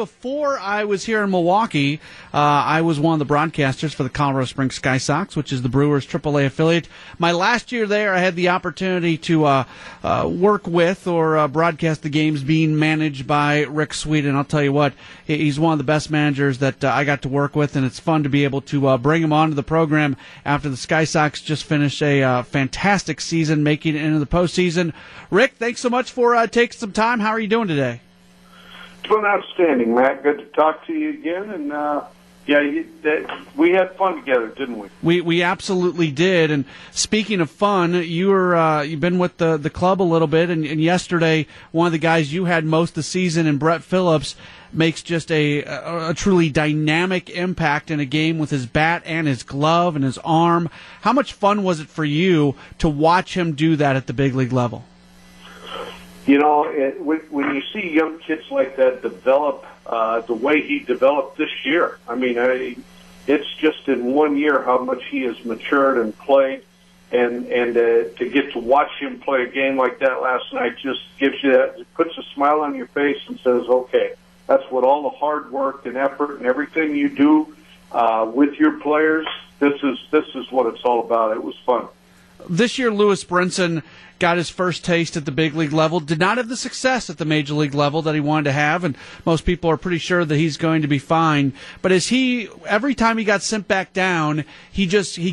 before I was here in Milwaukee, I was one of the broadcasters for the Colorado Springs Sky Sox, which is the Brewers AAA affiliate. My last year there, I had the opportunity to work with or broadcast the games being managed by Rick Sweet, and I'll tell you what, he's one of the best managers that I got to work with, and it's fun to be able to bring him onto the program after the Sky Sox just finished a fantastic season, making it into the postseason. Rick, thanks so much for taking some time. How are you doing today? Doing outstanding, Matt. Good to talk to you again. And, we had fun together, didn't we? We absolutely did. And speaking of fun, you've been with the club a little bit. And yesterday, one of the guys you had most of the season, and Brett Phillips, makes just a truly dynamic impact in a game with his bat and his glove and his arm. How much fun was it for you to watch him do that at the big league level? You know, when you see young kids like that develop the way he developed this year, I mean, it's just in 1 year how much he has matured and played, and to get to watch him play a game like that last night just gives you that, puts a smile on your face and says, okay, that's what all the hard work and effort and everything you do with your players, this is what it's all about. It was fun. This year, Lewis Brinson got his first taste at the big league level, did not have the success at the major league level that he wanted to have, and most people are pretty sure that he's going to be fine. But every time he got sent back down, he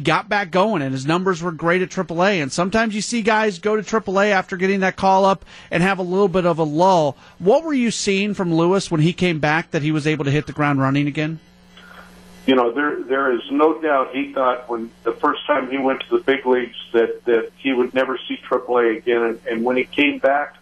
got back going, and his numbers were great at AAA. And sometimes you see guys go to AAA after getting that call up and have a little bit of a lull. What were you seeing from Lewis when he came back that he was able to hit the ground running again? You know, there is no doubt he thought when the first time he went to the big leagues that he would never see AAA again. And when he came back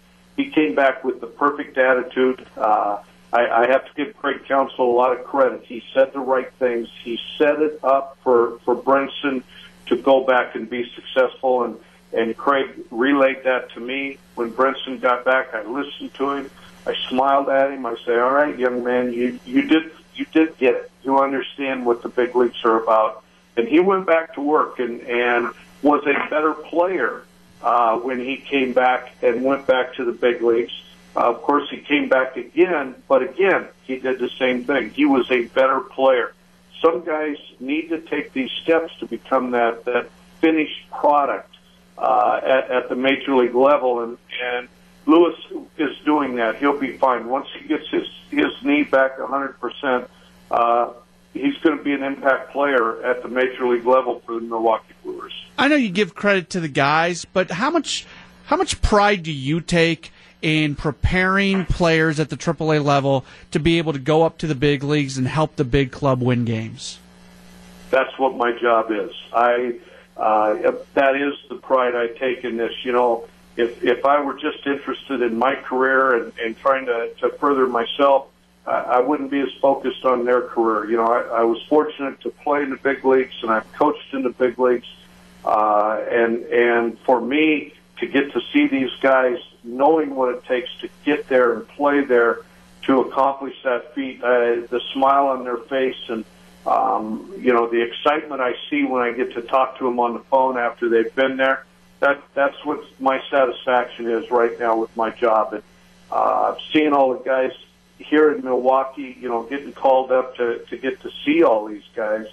with the perfect attitude. I have to give Craig Counsell a lot of credit. He said the right things. He set it up for Brinson to go back and be successful. And Craig relayed that to me. When Brinson got back, I listened to him. I smiled at him. I say, all right, young man, you did get it. You understand what the big leagues are about. And he went back to work and was a better player when he came back and went back to the big leagues. Of course, he came back again, but again, he did the same thing. He was a better player. Some guys need to take these steps to become that finished product at the major league level, and Lewis is doing that. He'll be fine. Once he gets his knee back 100%, he's going to be an impact player at the major league level for the Milwaukee Brewers. I know you give credit to the guys, but how much pride do you take in preparing players at the AAA level to be able to go up to the big leagues and help the big club win games? That's what my job is. That is the pride I take in this. You know, if I were just interested in my career and trying to further myself, I wouldn't be as focused on their career. You know, I was fortunate to play in the big leagues, and I've coached in the big leagues. And for me to get to see these guys, knowing what it takes to get there and play there, to accomplish that feat, the smile on their face, and you know, the excitement I see when I get to talk to them on the phone after they've been there. That's what my satisfaction is right now with my job. And seeing all the guys here in Milwaukee, you know, getting called up to get to see all these guys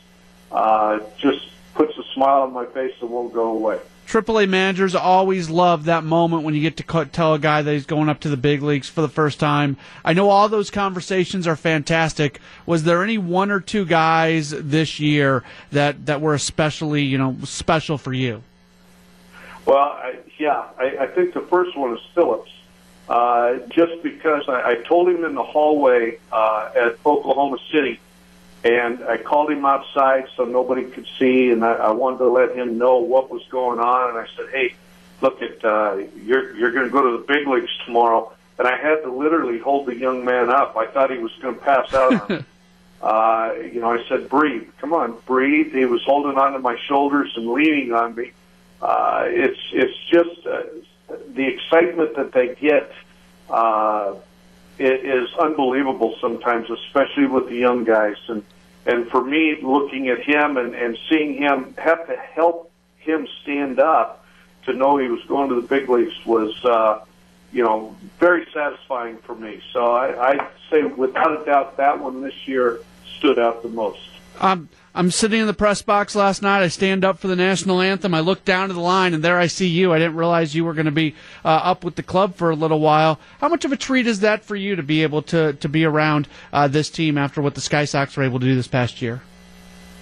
just puts a smile on my face that won't go away. AAA managers always love that moment when you get to tell a guy that he's going up to the big leagues for the first time. I know all those conversations are fantastic. Was there any one or two guys this year that were especially, you know, special for you? Well, I think the first one is Phillips. Just because I told him in the hallway at Oklahoma City, and I called him outside so nobody could see, and I wanted to let him know what was going on. And I said, "Hey, look, you're going to go to the big leagues tomorrow." And I had to literally hold the young man up. I thought he was going to pass out on me. You know, I said, "Breathe, come on, breathe." He was holding onto my shoulders and leaning on me. It's just the excitement that they get is unbelievable sometimes, especially with the young guys. And for me, looking at him and seeing him have to help him stand up to know he was going to the big leagues was you know, very satisfying for me. So I'd say without a doubt that one this year stood out the most. I'm sitting in the press box last night. I stand up for the national anthem. I look down to the line, and there I see you. I didn't realize you were going to be up with the club for a little while. How much of a treat is that for you to be able to be around this team after what the Sky Sox were able to do this past year?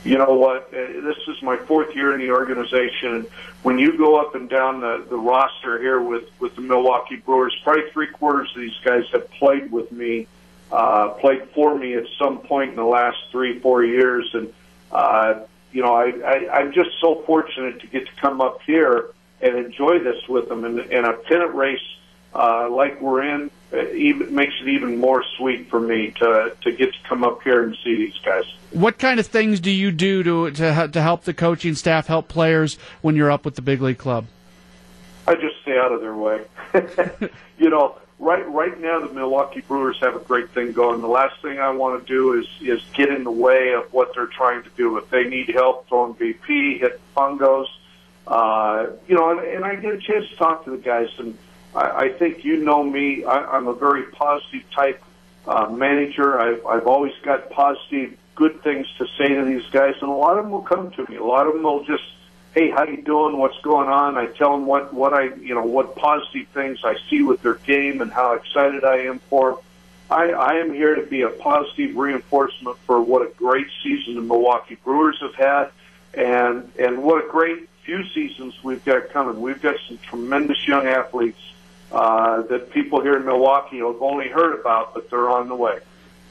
You know what? This is my fourth year in the organization. When you go up and down the roster here with the Milwaukee Brewers, probably three-quarters of these guys have played with me, played for me at some point in the last three, 4 years, and you know, I'm just so fortunate to get to come up here and enjoy this with them. And a pennant race like we're in even makes it even more sweet for me to get to come up here and see these guys. What kind of things do you do to help the coaching staff, help players when you're up with the big league club? I just stay out of their way. You know, right now the Milwaukee Brewers have a great thing going. The last thing I want to do is get in the way of what they're trying to do. If they need help throwing BP, hit fungos, you know, and I get a chance to talk to the guys. And I think you know me. I'm a very positive type manager. I've always got positive, good things to say to these guys, and a lot of them will come to me. A lot of them will just, hey, how you doing? What's going on? I tell them what I, you know, what positive things I see with their game and how excited I am for them. I am here to be a positive reinforcement for what a great season the Milwaukee Brewers have had, and what a great few seasons we've got coming. We've got some tremendous young athletes that people here in Milwaukee have only heard about, but they're on the way.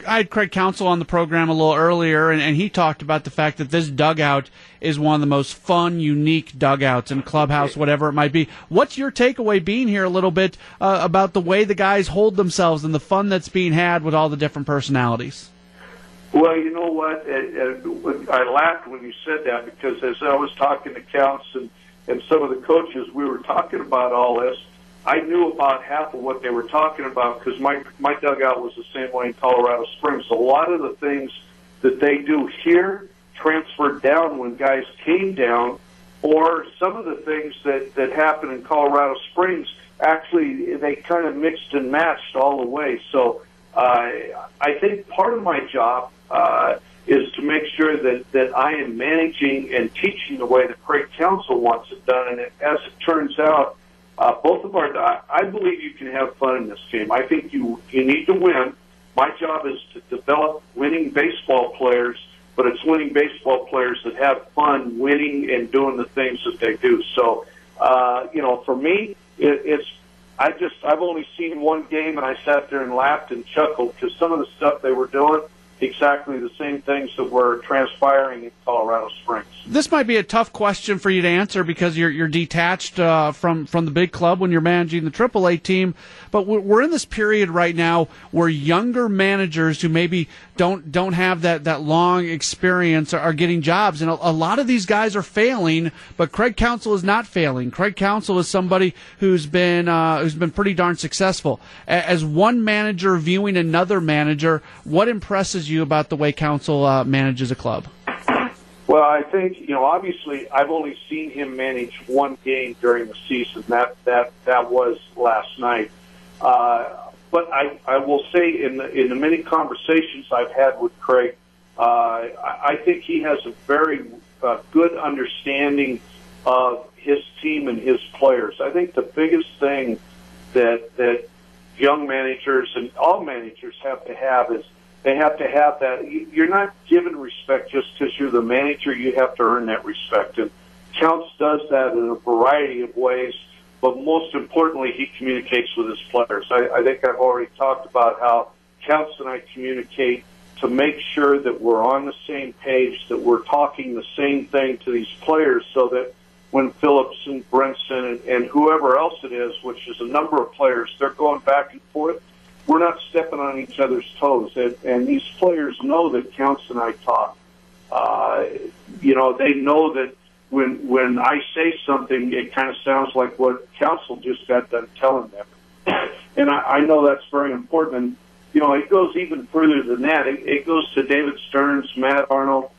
I had Craig Counsell on the program a little earlier, and he talked about the fact that this dugout is one of the most fun, unique dugouts in clubhouse, whatever it might be. What's your takeaway being here a little bit about the way the guys hold themselves and the fun that's being had with all the different personalities? Well, you know what? I laughed when you said that because as I was talking to Counsell and some of the coaches, we were talking about all this. I knew about half of what they were talking about because my dugout was the same way in Colorado Springs. A lot of the things that they do here transferred down when guys came down, or some of the things that happened in Colorado Springs, actually they kind of mixed and matched all the way. So I think part of my job is to make sure that I am managing and teaching the way that Craig Counsell wants it done. And as it turns out, both of our, I believe you can have fun in this game. I think you need to win. My job is to develop winning baseball players, but it's winning baseball players that have fun winning and doing the things that they do. So, you know, for me, I've only seen one game, and I sat there and laughed and chuckled because some of the stuff they were doing, exactly the same things that were transpiring in Colorado Springs. This might be a tough question for you to answer because you're detached from the big club when you're managing the AAA team, but we're in this period right now where younger managers who maybe don't have that long experience are getting jobs, and a lot of these guys are failing, but Craig Counsell is not failing. Craig Counsell is somebody who's been pretty darn successful. As one manager viewing another manager, what impresses you about the way Counsell manages a club? Well, I think, you know, obviously I've only seen him manage one game during the season. That was last night. But I will say in the many conversations I've had with Craig, I think he has a very good understanding of his team and his players. I think the biggest thing that young managers and all managers have to have is they have to have that. You're not given respect just because you're the manager. You have to earn that respect. And Counts does that in a variety of ways, but most importantly, he communicates with his players. I think I've already talked about how Counts and I communicate to make sure that we're on the same page, that we're talking the same thing to these players so that when Phillips and Brinson and whoever else it is, which is a number of players, they're going back and forth. We're not stepping on each other's toes, and these players know that Counts and I talk. You know, they know that when I say something, it kind of sounds like what Counsell just got done telling them. And I know that's very important. And, you know, it goes even further than that. It goes to David Stearns, Matt Arnold,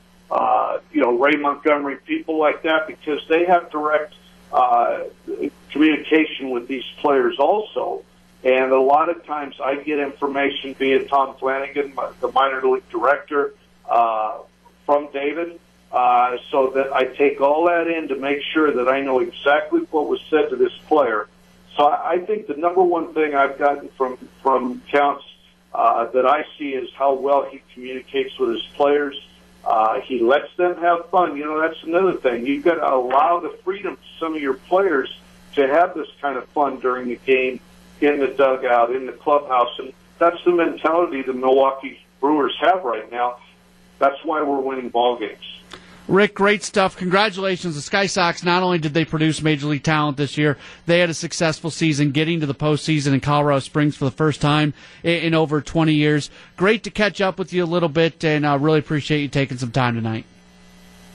you know, Ray Montgomery, people like that, because they have direct communication with these players also. And a lot of times I get information via Tom Flanagan, the minor league director, from David, so that I take all that in to make sure that I know exactly what was said to this player. So I think the number one thing I've gotten from Counts that I see is how well he communicates with his players. He lets them have fun. You know, that's another thing. You've got to allow the freedom to some of your players to have this kind of fun during the game, in the dugout, in the clubhouse. And that's the mentality the Milwaukee Brewers have right now. That's why we're winning ball games. Rick, great stuff. Congratulations. The Sky Sox, not only did they produce major league talent this year, they had a successful season getting to the postseason in Colorado Springs for the first time in over 20 years. Great to catch up with you a little bit, and I really appreciate you taking some time tonight.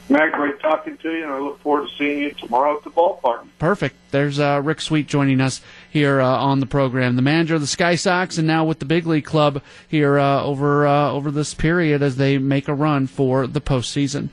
Matt, great talking to you, and I look forward to seeing you tomorrow at the ballpark. Perfect. There's Rick Sweet joining us here on the program, the manager of the Sky Sox, and now with the big league club here over this period as they make a run for the postseason.